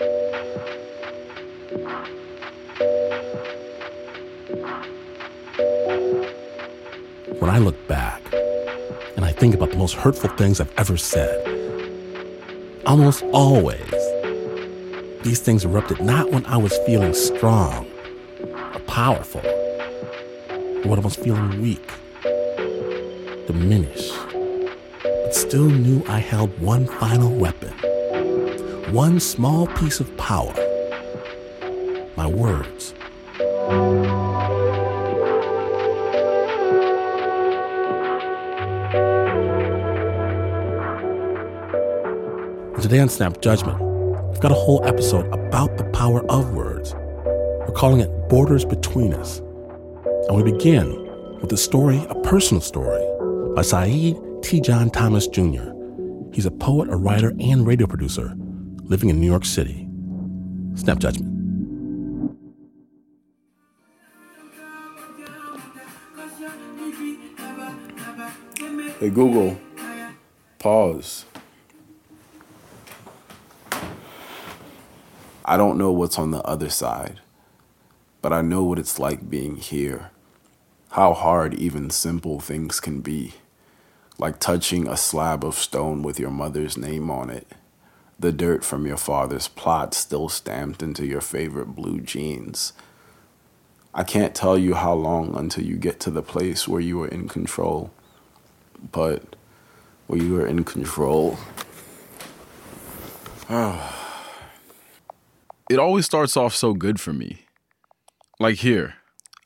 When I look back and I think about the most hurtful things I've ever said, almost always, these things erupted not when I was feeling strong or powerful, but when I was feeling weak, diminished, but still knew I held one final weapon, one small piece of power, my words. And today on Snap Judgment, we've got a whole episode about the power of words. We're calling it Borders Between Us. And we begin with a story, a personal story, by Saidu Tejan-Thomas Jr. He's a poet, a writer, and radio producer living in New York City. Snap Judgment. Hey, Google, pause. I don't know what's on the other side, but I know what it's like being here. How hard even simple things can be, like touching a slab of stone with your mother's name on it, the dirt from your father's plot still stamped into your favorite blue jeans. I can't tell you how long until you get to the place where you are in control, but where you are in control. It always starts off so good for me. Like here,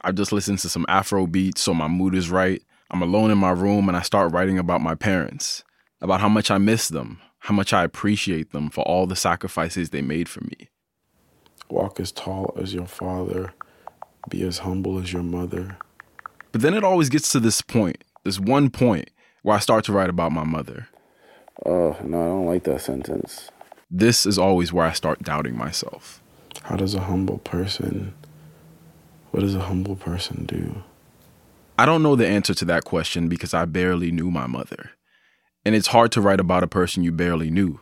I've just listened to some Afro beats, so my mood is right. I'm alone in my room and I start writing about my parents, about how much I miss them, how much I appreciate them for all the sacrifices they made for me. Walk as tall as your father, be as humble as your mother. But then it always gets to this point, this one point, where I start to write about my mother. Oh, no, I don't like that sentence. This is always where I start doubting myself. What does a humble person do? I don't know the answer to that question because I barely knew my mother. And it's hard to write about a person you barely knew.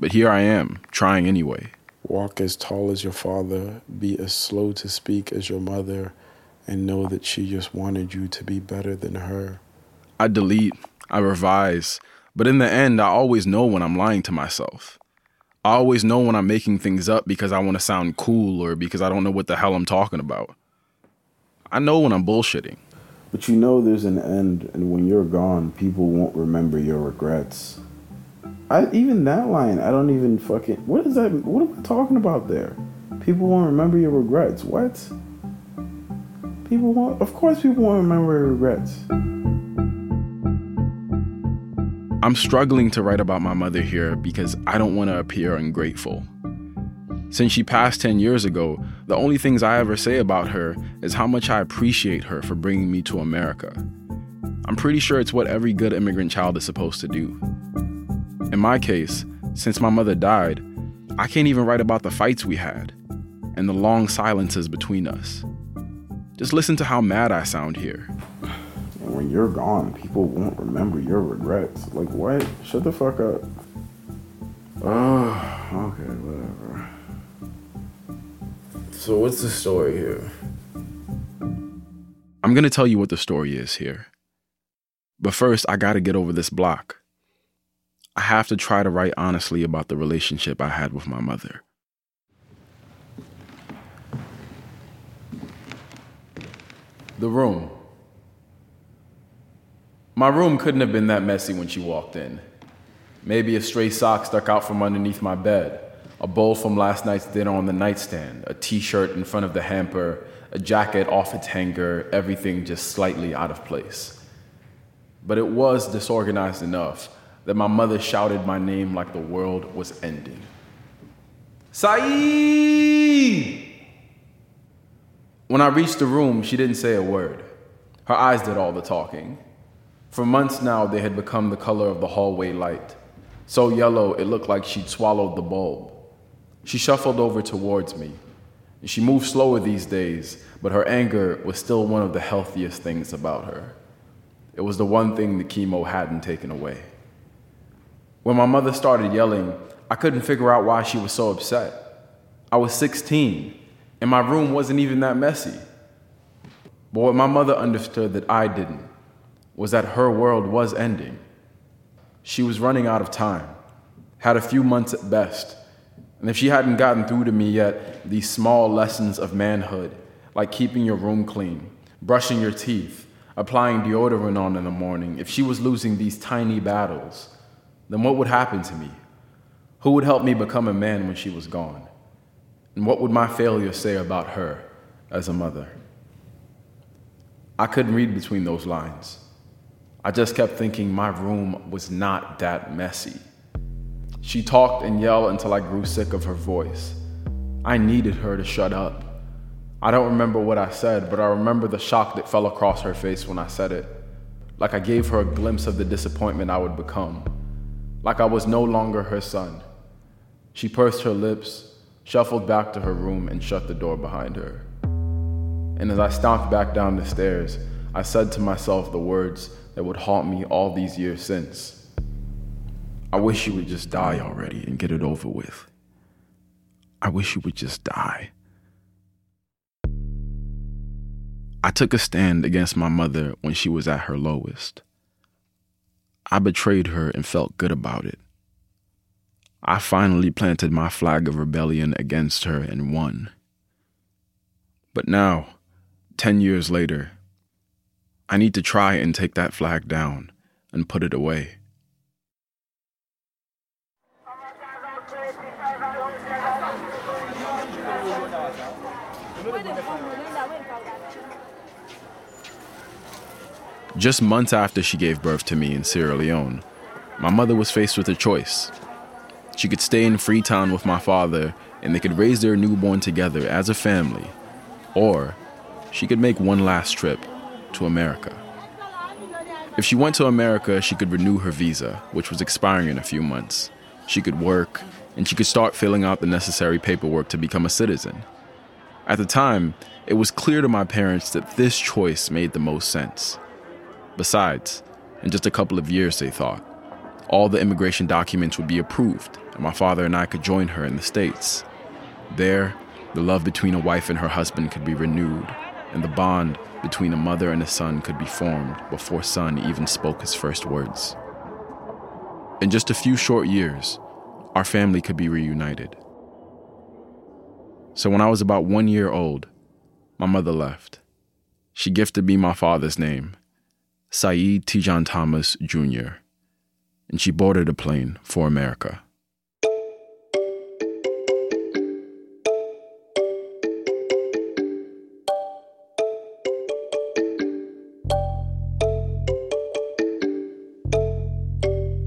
But here I am, trying anyway. Walk as tall as your father, be as slow to speak as your mother, and know that she just wanted you to be better than her. I delete, I revise. But in the end, I always know when I'm lying to myself. I always know when I'm making things up because I want to sound cool or because I don't know what the hell I'm talking about. I know when I'm bullshitting. But you know there's an end, and when you're gone, people won't remember your regrets. Even that line, I don't even fucking... What is that? What am I talking about there? People won't remember your regrets. What? People won't... Of course people won't remember your regrets. I'm struggling to write about my mother here because I don't want to appear ungrateful. Since she passed 10 years ago, the only things I ever say about her is how much I appreciate her for bringing me to America. I'm pretty sure it's what every good immigrant child is supposed to do. In my case, since my mother died, I can't even write about the fights we had and the long silences between us. Just listen to how mad I sound here. When you're gone, people won't remember your regrets. Like, what? Shut the fuck up. Oh, okay, whatever. So what's the story here? I'm gonna tell you what the story is here. But first, I gotta get over this block. I have to try to write honestly about the relationship I had with my mother. The room. My room couldn't have been that messy when she walked in. Maybe a stray sock stuck out from underneath my bed, a bowl from last night's dinner on the nightstand, a t-shirt in front of the hamper, a jacket off its hanger, everything just slightly out of place. But it was disorganized enough that my mother shouted my name like the world was ending. Saeed! When I reached the room, she didn't say a word. Her eyes did all the talking. For months now, they had become the color of the hallway light. So yellow, it looked like she'd swallowed the bulb. She shuffled over towards me. She moved slower these days, but her anger was still one of the healthiest things about her. It was the one thing the chemo hadn't taken away. When my mother started yelling, I couldn't figure out why she was so upset. I was 16, and my room wasn't even that messy. But what my mother understood that I didn't was that her world was ending. She was running out of time, had a few months at best, and if she hadn't gotten through to me yet, these small lessons of manhood, like keeping your room clean, brushing your teeth, applying deodorant on in the morning, if she was losing these tiny battles, then what would happen to me? Who would help me become a man when she was gone? And what would my failure say about her as a mother? I couldn't read between those lines. I just kept thinking my room was not that messy. She talked and yelled until I grew sick of her voice. I needed her to shut up. I don't remember what I said, but I remember the shock that fell across her face when I said it. Like I gave her a glimpse of the disappointment I would become. Like I was no longer her son. She pursed her lips, shuffled back to her room, and shut the door behind her. And as I stomped back down the stairs, I said to myself the words that would haunt me all these years since. I wish you would just die already and get it over with. I wish you would just die. I took a stand against my mother when she was at her lowest. I betrayed her and felt good about it. I finally planted my flag of rebellion against her and won. But now, 10 years later, I need to try and take that flag down and put it away. Just months after she gave birth to me in Sierra Leone, my mother was faced with a choice. She could stay in Freetown with my father and they could raise their newborn together as a family, or she could make one last trip to America. If she went to America, she could renew her visa, which was expiring in a few months. She could work, and she could start filling out the necessary paperwork to become a citizen. At the time, it was clear to my parents that this choice made the most sense. Besides, in just a couple of years, they thought, all the immigration documents would be approved and my father and I could join her in the States. There, the love between a wife and her husband could be renewed and the bond between a mother and a son could be formed before son even spoke his first words. In just a few short years, our family could be reunited. So when I was about 1 year old, my mother left. She gifted me my father's name, Saidu Tejan-Thomas Jr., and she boarded a plane for America.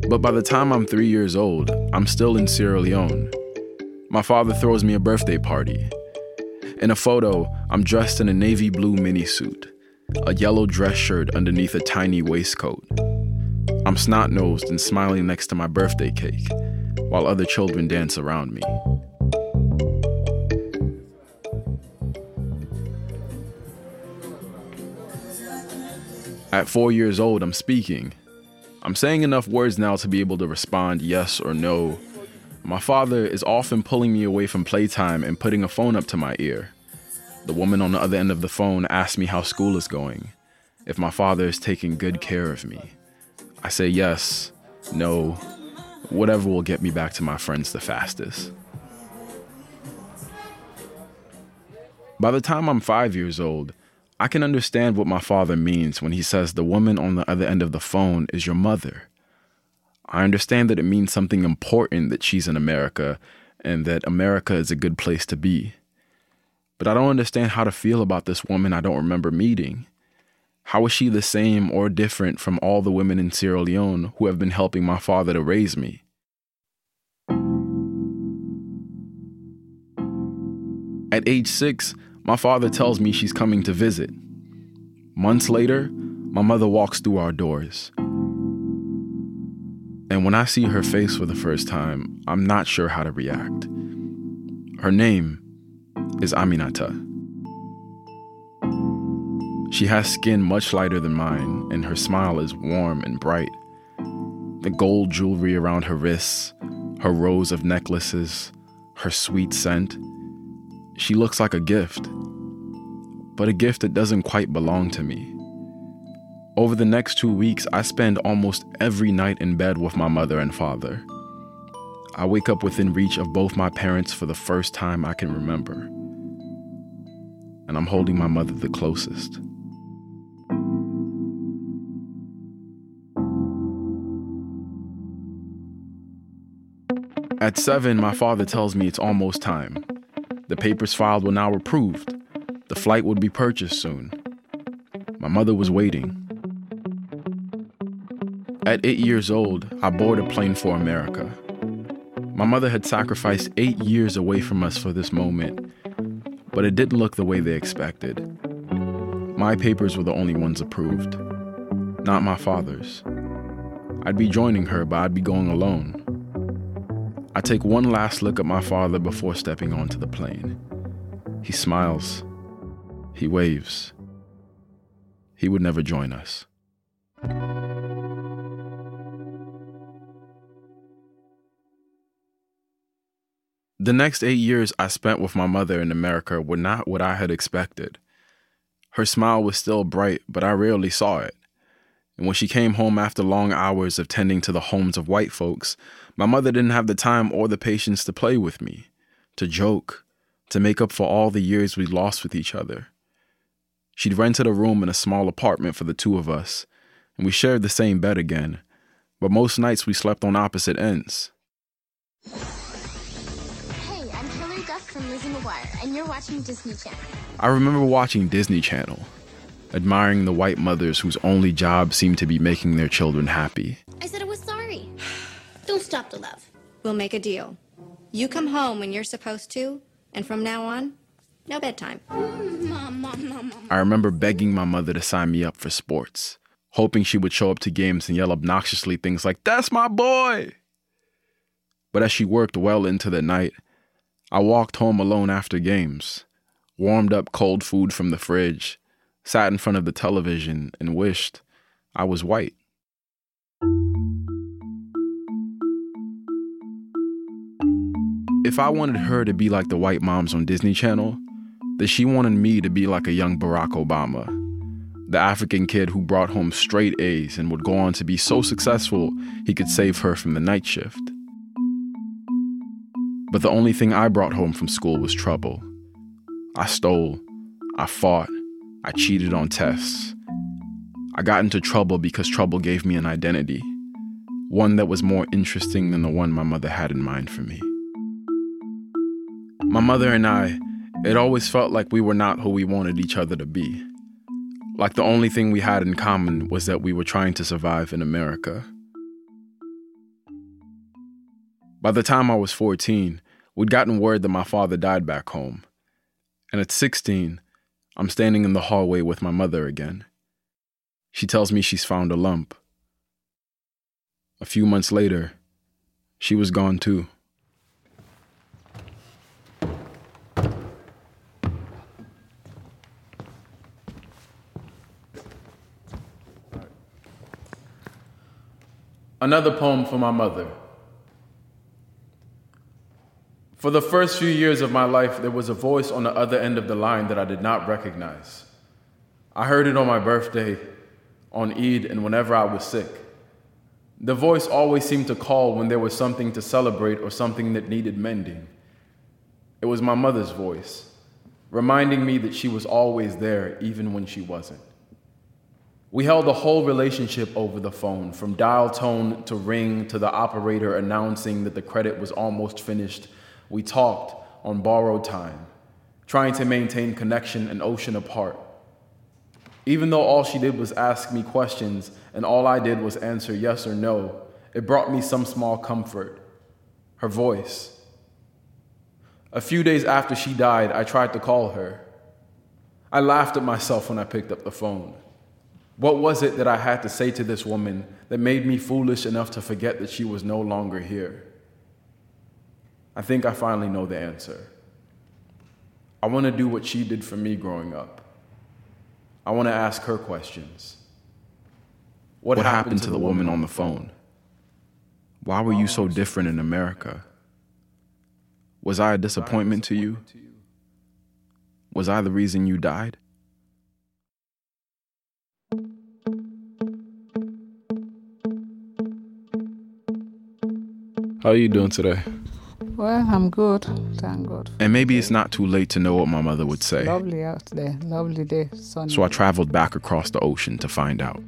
But by the time I'm 3 years old, I'm still in Sierra Leone. My father throws me a birthday party. In a photo, I'm dressed in a navy blue mini-suit, a yellow dress shirt underneath a tiny waistcoat. I'm snot-nosed and smiling next to my birthday cake, while other children dance around me. At 4 years old, I'm speaking. I'm saying enough words now to be able to respond yes or no. My father is often pulling me away from playtime and putting a phone up to my ear. The woman on the other end of the phone asks me how school is going, if my father is taking good care of me. I say yes, no, whatever will get me back to my friends the fastest. By the time I'm 5 years old, I can understand what my father means when he says the woman on the other end of the phone is your mother. I understand that it means something important that she's in America and that America is a good place to be. But I don't understand how to feel about this woman I don't remember meeting. How is she the same or different from all the women in Sierra Leone who have been helping my father to raise me? At age 6, my father tells me she's coming to visit. Months later, my mother walks through our doors. And when I see her face for the first time, I'm not sure how to react. Her name is Aminata. She has skin much lighter than mine, and her smile is warm and bright. The gold jewelry around her wrists, her rows of necklaces, her sweet scent. She looks like a gift, but a gift that doesn't quite belong to me. Over the next 2 weeks, I spend almost every night in bed with my mother and father. I wake up within reach of both my parents for the first time I can remember. And I'm holding my mother the closest. At 7, my father tells me it's almost time. The papers filed were now approved. The flight would be purchased soon. My mother was waiting. At 8 years old, I boarded a plane for America. My mother had sacrificed 8 years away from us for this moment, but it didn't look the way they expected. My papers were the only ones approved, not my father's. I'd be joining her, but I'd be going alone. I take one last look at my father before stepping onto the plane. He smiles. He waves. He would never join us. The next 8 years I spent with my mother in America were not what I had expected. Her smile was still bright, but I rarely saw it. And when she came home after long hours of tending to the homes of white folks, my mother didn't have the time or the patience to play with me, to joke, to make up for all the years we lost with each other. She'd rented a room in a small apartment for the two of us, and we shared the same bed again, but most nights we slept on opposite ends. Hey, I'm Hillary Duff from Lizzie McGuire, and you're watching Disney Channel. I remember watching Disney Channel, admiring the white mothers whose only job seemed to be making their children happy. I said I was sorry. Don't stop the love. We'll make a deal. You come home when you're supposed to, and from now on, no bedtime. Mom. I remember begging my mother to sign me up for sports, hoping she would show up to games and yell obnoxiously things like, "That's my boy!" But as she worked well into the night, I walked home alone after games, warmed up cold food from the fridge, sat in front of the television, and wished I was white. If I wanted her to be like the white moms on Disney Channel, then she wanted me to be like a young Barack Obama, the African kid who brought home straight A's and would go on to be so successful he could save her from the night shift. But the only thing I brought home from school was trouble. I stole, I fought, I cheated on tests. I got into trouble because trouble gave me an identity, one that was more interesting than the one my mother had in mind for me. My mother and I, it always felt like we were not who we wanted each other to be. Like the only thing we had in common was that we were trying to survive in America. By the time I was 14, we'd gotten word that my father died back home. And at 16, I'm standing in the hallway with my mother again. She tells me she's found a lump. A few months later, she was gone too. Another poem for my mother. For the first few years of my life, there was a voice on the other end of the line that I did not recognize. I heard it on my birthday, on Eid, and whenever I was sick. The voice always seemed to call when there was something to celebrate or something that needed mending. It was my mother's voice, reminding me that she was always there, even when she wasn't. We held the whole relationship over the phone, from dial tone to ring to the operator announcing that the credit was almost finished. We talked on borrowed time, trying to maintain connection an ocean apart. Even though all she did was ask me questions and all I did was answer yes or no, it brought me some small comfort. Her voice. A few days after she died, I tried to call her. I laughed at myself when I picked up the phone. What was it that I had to say to this woman that made me foolish enough to forget that she was no longer here? I think I finally know the answer. I want to do what she did for me growing up. I want to ask her questions. What happened to the woman on the phone? Why were you so different in America? Was I a disappointment to you? Was I the reason you died? How are you doing today? Well, I'm good. Thank God. And maybe it's not too late to know what my mother would say. It's lovely out there. Lovely day. Sunny. So I traveled back across the ocean to find out.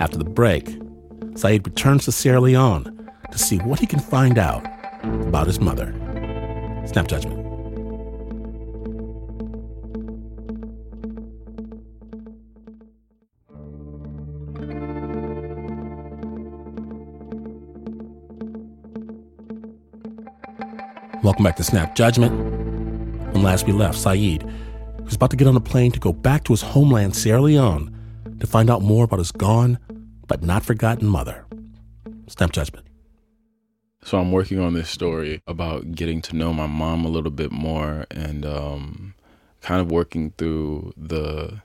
After the break, Said returns to Sierra Leone to see what he can find out about his mother. Snap Judgment. Welcome back to Snap Judgment. When last we left, Said was about to get on a plane to go back to his homeland, Sierra Leone, to find out more about his gone but not forgotten mother. Snap Judgment. So I'm working on this story about getting to know my mom a little bit more and kind of working through the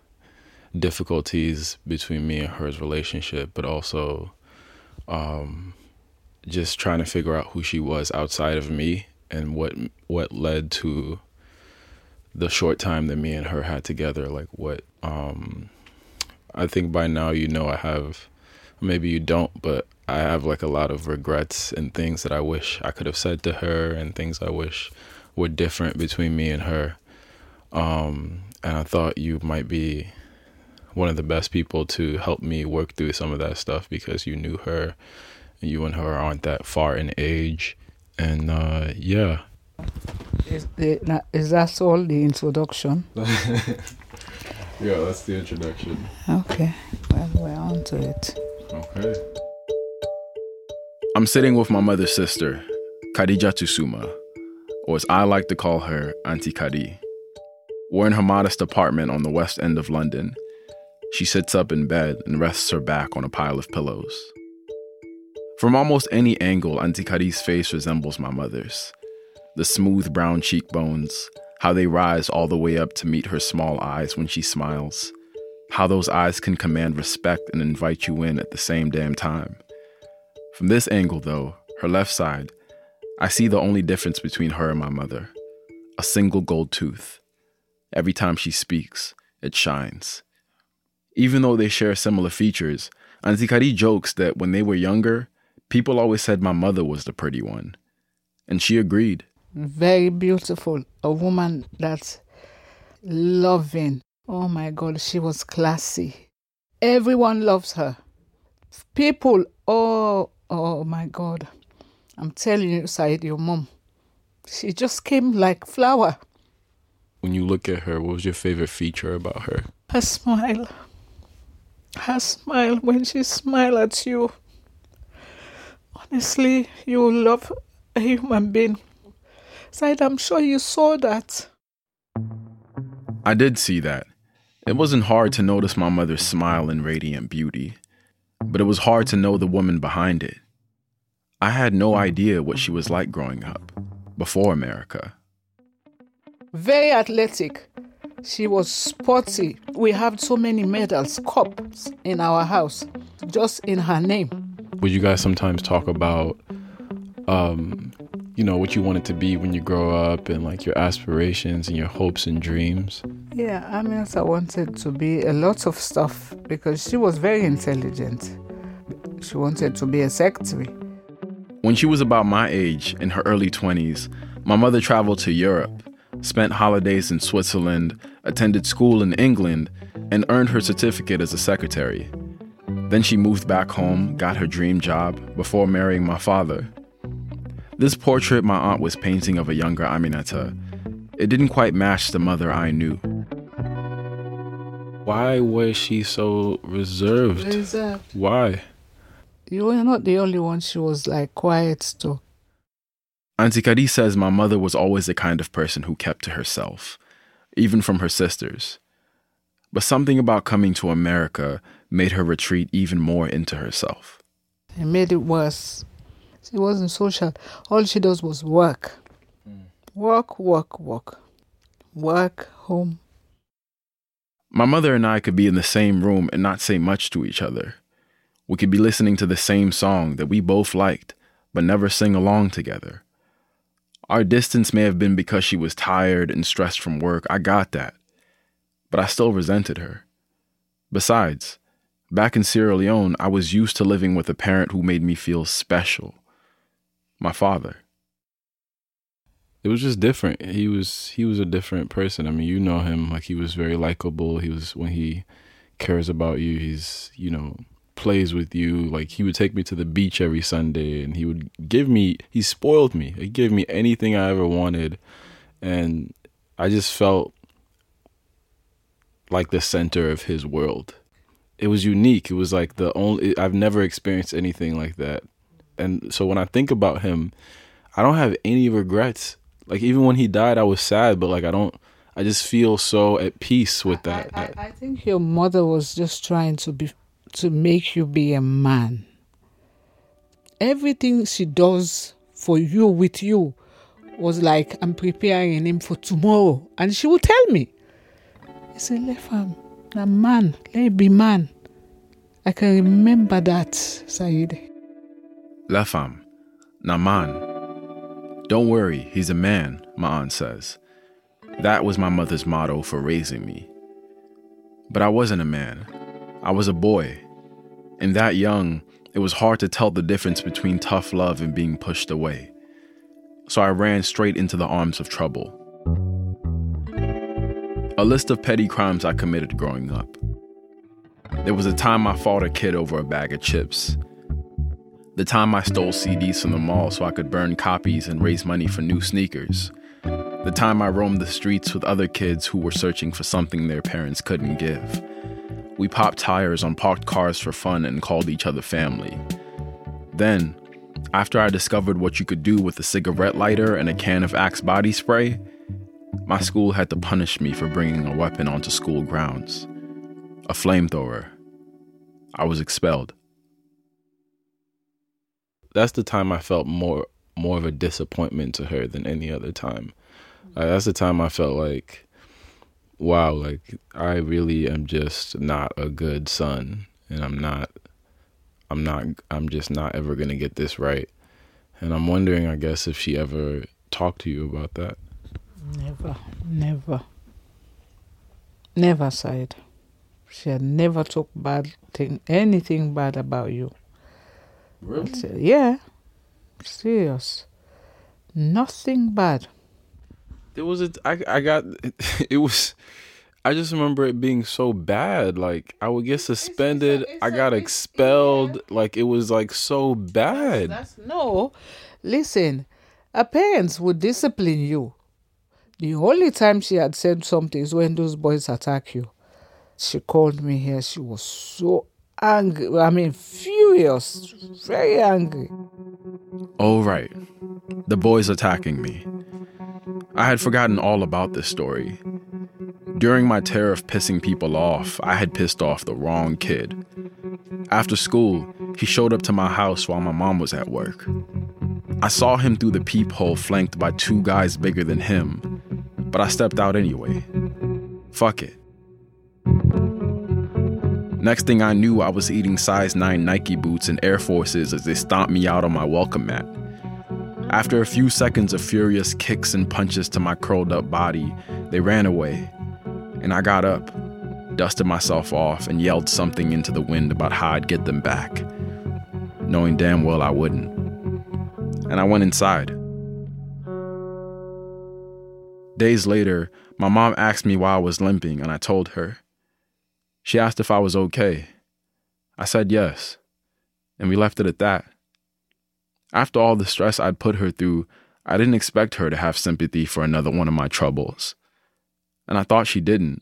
difficulties between me and her's relationship, but also just trying to figure out who she was outside of me and what led to the short time that me and her had together. Like what, I think by now, you know, I have, maybe you don't, but I have like a lot of regrets and things that I wish I could have said to her and things I wish were different between me and her. And I thought you might be one of the best people to help me work through some of that stuff because you knew her, and you and her aren't that far in age. And yeah. Is that all the introduction? Yeah, that's the introduction. Okay, well, we're on to it. Okay. I'm sitting with my mother's sister, Kadijatu Suma, or as I like to call her, Auntie Kadi. We're in her modest apartment on the west end of London. She sits up in bed and rests her back on a pile of pillows. From almost any angle, Auntie Kadi's face resembles my mother's. The smooth brown cheekbones, how they rise all the way up to meet her small eyes when she smiles, how those eyes can command respect and invite you in at the same damn time. From this angle, though, her left side, I see the only difference between her and my mother, a single gold tooth. Every time she speaks, it shines. Even though they share similar features, Auntie Kadi jokes that when they were younger, people always said my mother was the pretty one. And she agreed. Very beautiful. A woman that's loving. Oh my God, she was classy. Everyone loves her. People, oh my God, I'm telling you, Said, your mom, she just came like flower. When you look at her, what was your favorite feature about her? Her smile. Her smile, when she smiles at you. Honestly, you love a human being. Said, I'm sure you saw that. I did see that. It wasn't hard to notice my mother's smile and radiant beauty, but it was hard to know the woman behind it. I had no idea what she was like growing up, before America. Very athletic. She was sporty. We have so many medals, cups in our house, just in her name. Would you guys sometimes talk about, you know, what you wanted to be when you grow up and like your aspirations and your hopes and dreams? Yeah, I wanted to be a lot of stuff because she was very intelligent. She wanted to be a secretary. When she was about my age, in her early 20s, my mother traveled to Europe, spent holidays in Switzerland, attended school in England, and earned her certificate as a secretary. Then she moved back home, got her dream job, before marrying my father. This portrait my aunt was painting of a younger Aminata, it didn't quite match the mother I knew. Why was she so reserved? Reserved. Why? You were not the only one she was like quiet to. Auntie Kadi says my mother was always the kind of person who kept to herself, even from her sisters. But something about coming to America made her retreat even more into herself. It made it worse. She wasn't social. All she does was work. Work, work, work. Work, home. My mother and I could be in the same room and not say much to each other. We could be listening to the same song that we both liked, but never sing along together. Our distance may have been because she was tired and stressed from work. I got that. But I still resented her. Besides, back in Sierra Leone, I was used to living with a parent who made me feel special. My father. It was just different. He was a different person. I mean, you know him. Like, he was very likable. He was, when he cares about you, he's, you know, plays with you. Like, he would take me to the beach every Sunday, and he would give me, he spoiled me. He gave me anything I ever wanted. And I just felt like the center of his world. It was unique. It was like the only, I've never experienced anything like that. And so when I think about him, I don't have any regrets. Like, even when he died, I was sad, but like, I just feel so at peace with that. I think your mother was just trying to make you be a man. Everything she does for you, with you, was like, I'm preparing him for tomorrow. And she would tell me, I said, let him be man. I can remember that, Said. La femme, na man. Don't worry, he's a man, my aunt says. That was my mother's motto for raising me. But I wasn't a man. I was a boy. And that young, it was hard to tell the difference between tough love and being pushed away. So I ran straight into the arms of trouble. A list of petty crimes I committed growing up. There was a time I fought a kid over a bag of chips. The time I stole CDs from the mall so I could burn copies and raise money for new sneakers. The time I roamed the streets with other kids who were searching for something their parents couldn't give. We popped tires on parked cars for fun and called each other family. Then, after I discovered what you could do with a cigarette lighter and a can of Axe body spray, my school had to punish me for bringing a weapon onto school grounds. A flamethrower. I was expelled. That's the time I felt more of a disappointment to her than any other time. That's the time I felt like, wow, like, I really am just not a good son, and I'm just not ever going to get this right. And I'm wondering, I guess, if she ever talked to you about that. Never said. She had never talked anything bad about you. Really? Said, yeah. Serious. Nothing bad. There was I just remember it being so bad. Like, I would get suspended. I got expelled. Yeah. Like, it was like so bad. No, listen, her parents would discipline you. The only time she had said something is when those boys attack you. She called me here. She was so angry. I mean, furious. Very angry. Oh, right. The boys attacking me. I had forgotten all about this story. During my terror of pissing people off, I had pissed off the wrong kid. After school, he showed up to my house while my mom was at work. I saw him through the peephole flanked by two guys bigger than him, but I stepped out anyway. Fuck it. Next thing I knew, I was eating size 9 Nike boots and Air Forces as they stomped me out on my welcome mat. After a few seconds of furious kicks and punches to my curled-up body, they ran away, and I got up, dusted myself off, and yelled something into the wind about how I'd get them back, knowing damn well I wouldn't. And I went inside. Days later, my mom asked me why I was limping, and I told her. She asked if I was okay. I said yes, and we left it at that. After all the stress I'd put her through, I didn't expect her to have sympathy for another one of my troubles. And I thought she didn't.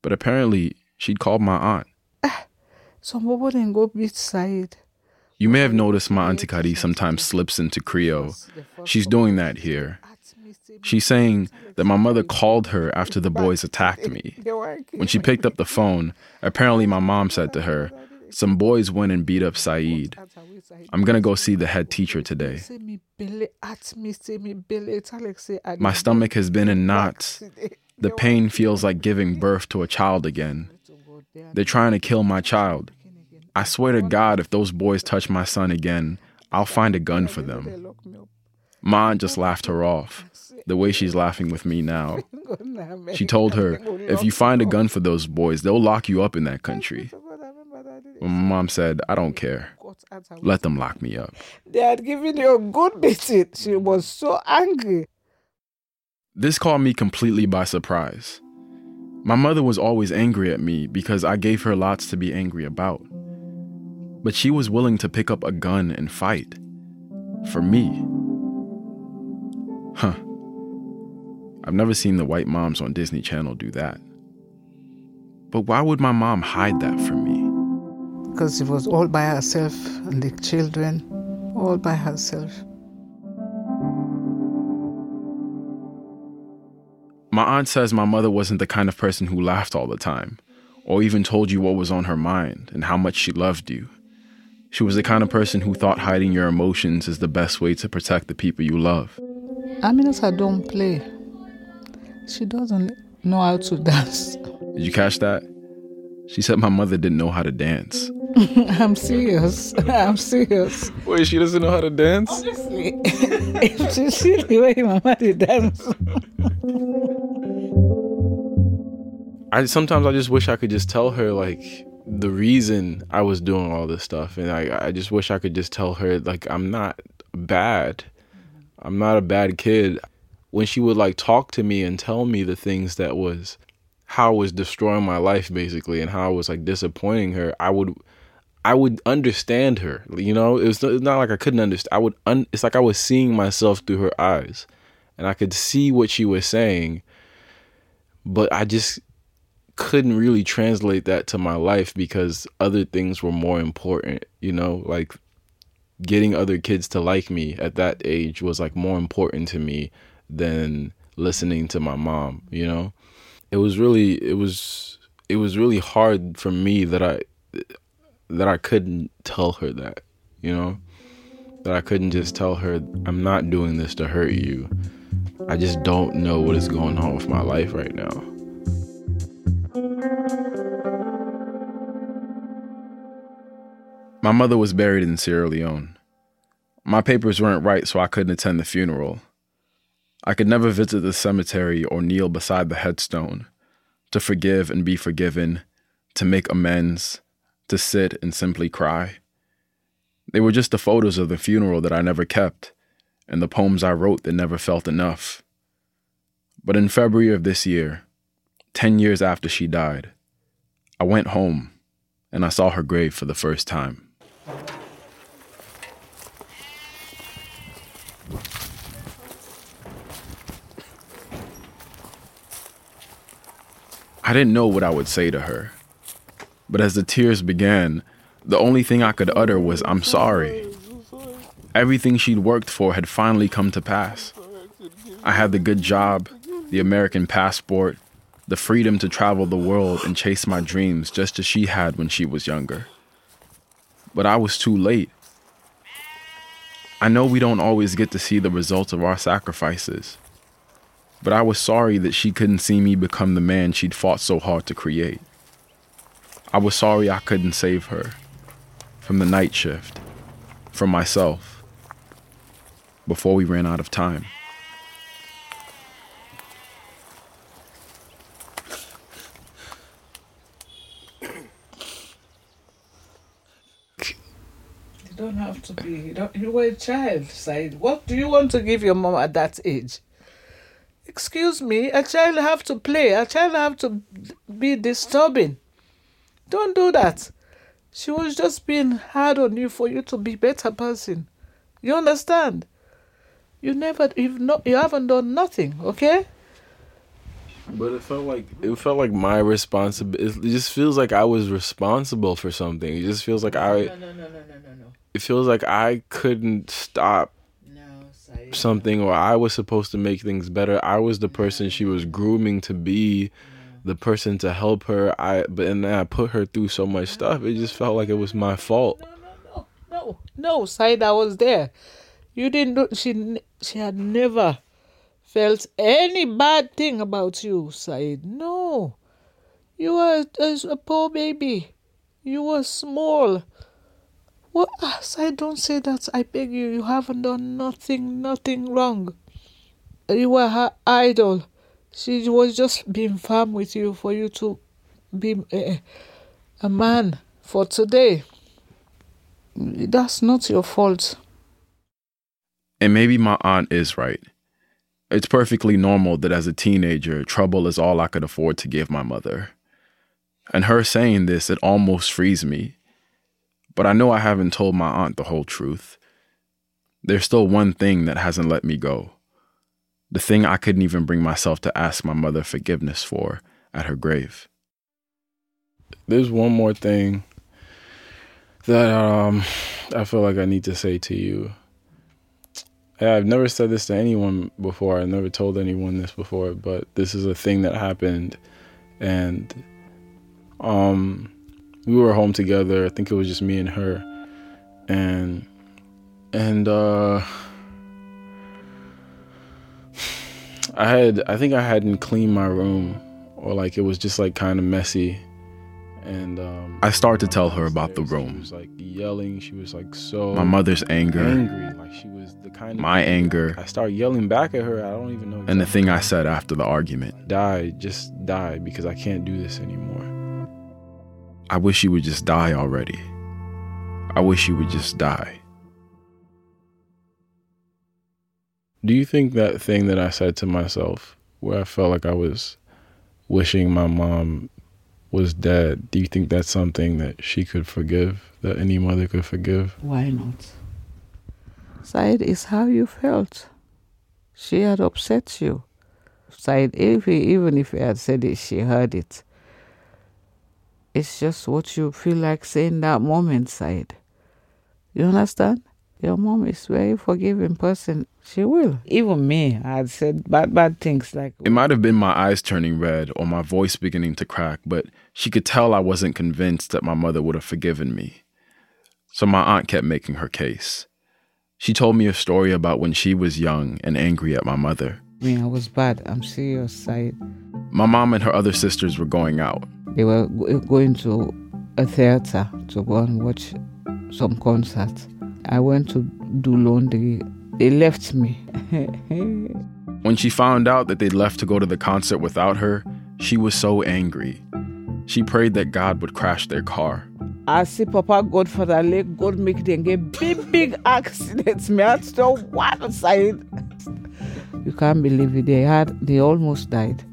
But apparently, she'd called my aunt. You may have noticed my Auntie Kari sometimes slips into Creole. She's doing that here. She's saying that my mother called her after the boys attacked me. When she picked up the phone, apparently my mom said to her, Some boys went and beat up Said. I'm going to go see the head teacher today. My stomach has been in knots. The pain feels like giving birth to a child again. They're trying to kill my child. I swear to God, if those boys touch my son again, I'll find a gun for them. Ma just laughed her off, the way she's laughing with me now. She told her, if you find a gun for those boys, they'll lock you up in that country. Well, my mom said, I don't care. Let them lock me up. They had given you a good beating. She was so angry. This caught me completely by surprise. My mother was always angry at me because I gave her lots to be angry about. But she was willing to pick up a gun and fight. For me. Huh. I've never seen the white moms on Disney Channel do that. But why would my mom hide that from me? Because she was all by herself and the children, all by herself. My aunt says my mother wasn't the kind of person who laughed all the time, or even told you what was on her mind and how much she loved you. She was the kind of person who thought hiding your emotions is the best way to protect the people you love. Aminata don't play. She doesn't know how to dance. Did you catch that? She said my mother didn't know how to dance. I'm serious. Wait, she doesn't know how to dance? Honestly. If she see the way my mother dance. Sometimes I just wish I could just tell her, like, the reason I was doing all this stuff. And I just wish I could just tell her, like, I'm not bad. I'm not a bad kid. When she would like talk to me and tell me the things that was how I was destroying my life basically and how I was like disappointing her, I would understand her. You know, it's not like I couldn't understand. It's like I was seeing myself through her eyes and I could see what she was saying, but I just couldn't really translate that to my life because other things were more important, you know, like getting other kids to like me at that age was like more important to me than listening to my mom, you know? It was really hard for me that I couldn't tell her that, you know? That I couldn't just tell her, I'm not doing this to hurt you. I just don't know what is going on with my life right now. My mother was buried in Sierra Leone. My papers weren't right, so I couldn't attend the funeral. I could never visit the cemetery or kneel beside the headstone to forgive and be forgiven, to make amends, to sit and simply cry. They were just the photos of the funeral that I never kept and the poems I wrote that never felt enough. But in February of this year, 10 years after she died, I went home and I saw her grave for the first time. I didn't know what I would say to her, but as the tears began, the only thing I could utter was, I'm sorry. Everything she'd worked for had finally come to pass. I had the good job, the American passport, the freedom to travel the world and chase my dreams just as she had when she was younger. But I was too late. I know we don't always get to see the results of our sacrifices, but I was sorry that she couldn't see me become the man she'd fought so hard to create. I was sorry I couldn't save her from the night shift, from myself, before we ran out of time. You don't have to be, you were a child, Said. What do you want to give your mom at that age? Excuse me, a child have to play. A child have to be disturbing. Don't do that. She was just being hard on you for you to be a better person. You understand? You haven't done nothing, okay? But it felt like my responsibility. It just feels like I was responsible for something. It just feels like I. No. It feels like I couldn't stop something, or I was supposed to make things better. I was the person she was grooming to be the person to help her. But then I put her through so much stuff. It just felt like it was my fault. No, Saidu was there. You didn't do, she had never felt any bad thing about you, Saidu. No. You were a poor baby. You were small. Well, Saidu, don't say that. I beg you. You haven't done nothing wrong. You were her idol. She was just being firm with you for you to be a man for today. That's not your fault. And maybe my aunt is right. It's perfectly normal that as a teenager, trouble is all I could afford to give my mother. And her saying this, it almost frees me. But I know I haven't told my aunt the whole truth. There's still one thing that hasn't let me go. The thing I couldn't even bring myself to ask my mother forgiveness for at her grave. There's one more thing that I feel like I need to say to you. I've never said this to anyone before. I never told anyone this before, but this is a thing that happened. And we were home together. I think it was just me and her. And I think I hadn't cleaned my room, or like it was just like kind of messy. And I start to tell her about the room. She was like yelling. She was like so. My mother's anger. Like she was the kind of my anger. I start yelling back at her. I don't even know. And the thing I said after the argument. Just die, because I can't do this anymore. I wish you would just die already. I wish you would just die. Do you think that thing that I said to myself, where I felt like I was wishing my mom was dead, do you think that's something that she could forgive, that any mother could forgive? Why not? Said is how you felt. She had upset you. Said, even if you had said it, she heard it. It's just what you feel like saying that moment, Said. You understand? Your mom is a very forgiving person. She will. Even me, I had said bad things like... It might have been my eyes turning red or my voice beginning to crack, but she could tell I wasn't convinced that my mother would have forgiven me. So my aunt kept making her case. She told me a story about when she was young and angry at my mother. I was bad. I'm serious, Said. My mom and her other sisters were going out. They were going to a theater to go and watch some concert. I went to do laundry. They left me. When she found out that they'd left to go to the concert without her, she was so angry. She prayed that God would crash their car. I see Papa God for the lake, God make them get big accidents. Me, I saw one side. You can't believe it. They almost died.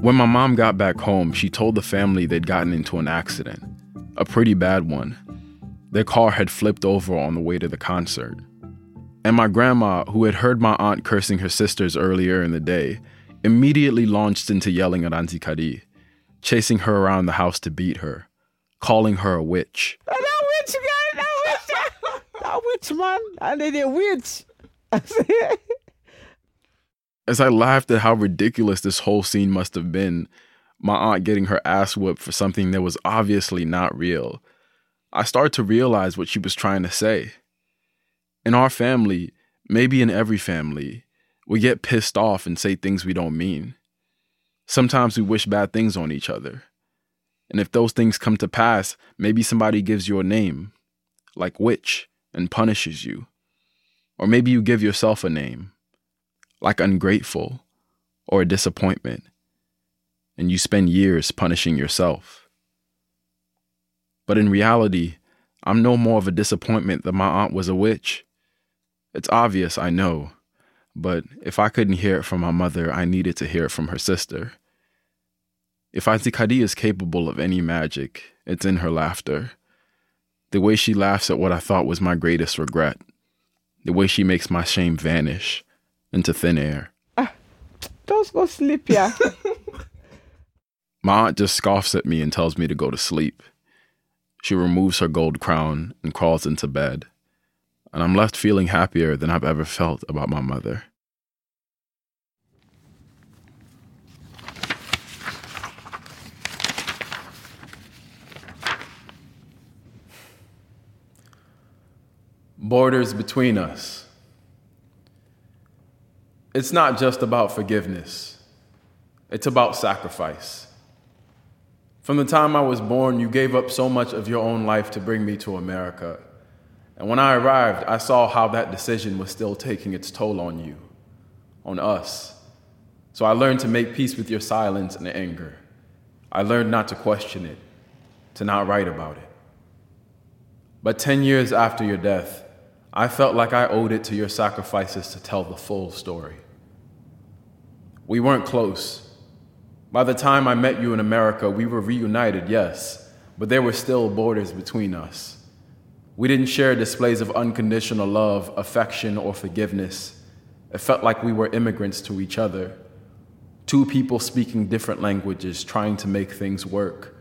When my mom got back home, she told the family they'd gotten into an accident, a pretty bad one. Their car had flipped over on the way to the concert. And my grandma, who had heard my aunt cursing her sisters earlier in the day, immediately launched into yelling at Auntie Kadi, chasing her around the house to beat her, calling her a witch. That witch man, and then a witch. As I laughed at how ridiculous this whole scene must have been, my aunt getting her ass whooped for something that was obviously not real, I started to realize what she was trying to say. In our family, maybe in every family, we get pissed off and say things we don't mean. Sometimes we wish bad things on each other. And if those things come to pass, maybe somebody gives you a name, like witch, and punishes you. Or maybe you give yourself a name, like ungrateful or a disappointment, and you spend years punishing yourself. But in reality, I'm no more of a disappointment than my aunt was a witch. It's obvious, I know, but if I couldn't hear it from my mother, I needed to hear it from her sister. If Auntie Kadi is capable of any magic, it's in her laughter. The way she laughs at what I thought was my greatest regret. The way she makes my shame vanish into thin air. Just go sleep, yeah. My aunt just scoffs at me and tells me to go to sleep. She removes her gold crown and crawls into bed, and I'm left feeling happier than I've ever felt about my mother. borders between us. It's not just about forgiveness. It's about sacrifice. From the time I was born, you gave up so much of your own life to bring me to America. And when I arrived, I saw how that decision was still taking its toll on you, on us. So I learned to make peace with your silence and anger. I learned not to question it, to not write about it. But 10 years after your death, I felt like I owed it to your sacrifices to tell the full story. We weren't close. By the time I met you in America, we were reunited, yes, but there were still borders between us. We didn't share displays of unconditional love, affection, or forgiveness. It felt like we were immigrants to each other, two people speaking different languages, trying to make things work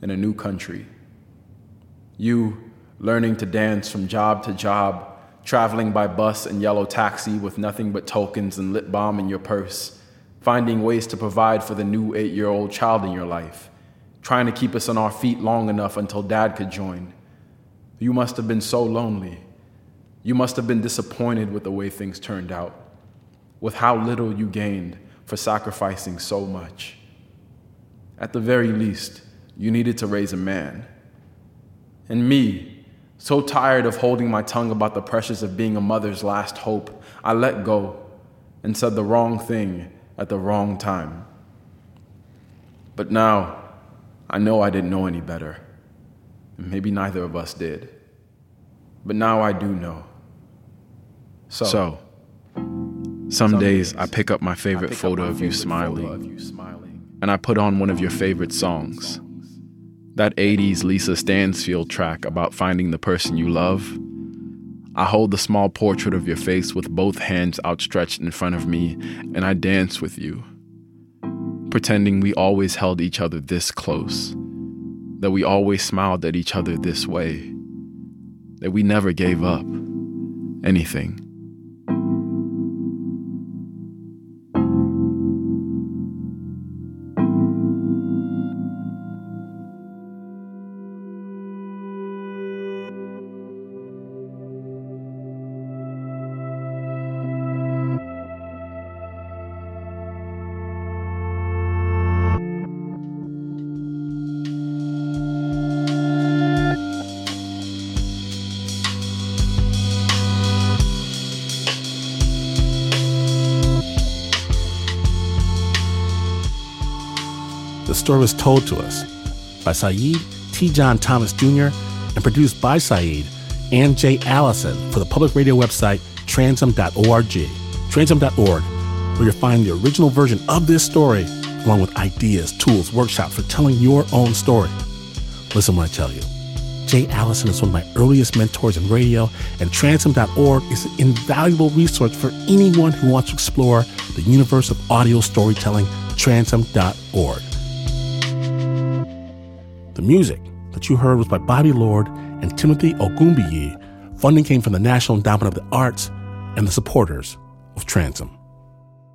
in a new country. You learning to dance from job to job, traveling by bus and yellow taxi with nothing but tokens and lip balm in your purse, finding ways to provide for the new 8-year-old child in your life, trying to keep us on our feet long enough until Dad could join. You must have been so lonely. You must have been disappointed with the way things turned out, with how little you gained for sacrificing so much. At the very least, you needed to raise a man. And me, so tired of holding my tongue about the pressures of being a mother's last hope, I let go and said the wrong thing at the wrong time. But now, I know I didn't know any better. Maybe neither of us did. But now I do know. So some days I pick up my favorite photo of you smiling, and I put on one of your favorite songs. That 80s Lisa Stansfield track about finding the person you love. I hold the small portrait of your face with both hands outstretched in front of me, and I dance with you, pretending we always held each other this close, that we always smiled at each other this way, that we never gave up anything. The story was told to us by Saidu Tejan-Thomas Jr. and produced by Saidu and Jay Allison for the public radio website Transom.org. Transom.org, where you'll find the original version of this story, along with ideas, tools, workshops for telling your own story. Listen when I tell you, Jay Allison is one of my earliest mentors in radio, and Transom.org is an invaluable resource for anyone who wants to explore the universe of audio storytelling. Transom.org. The music that you heard was by Bobby Lord and Timothy Ogumbiyi. Funding came from the National Endowment of the Arts and the supporters of Transom.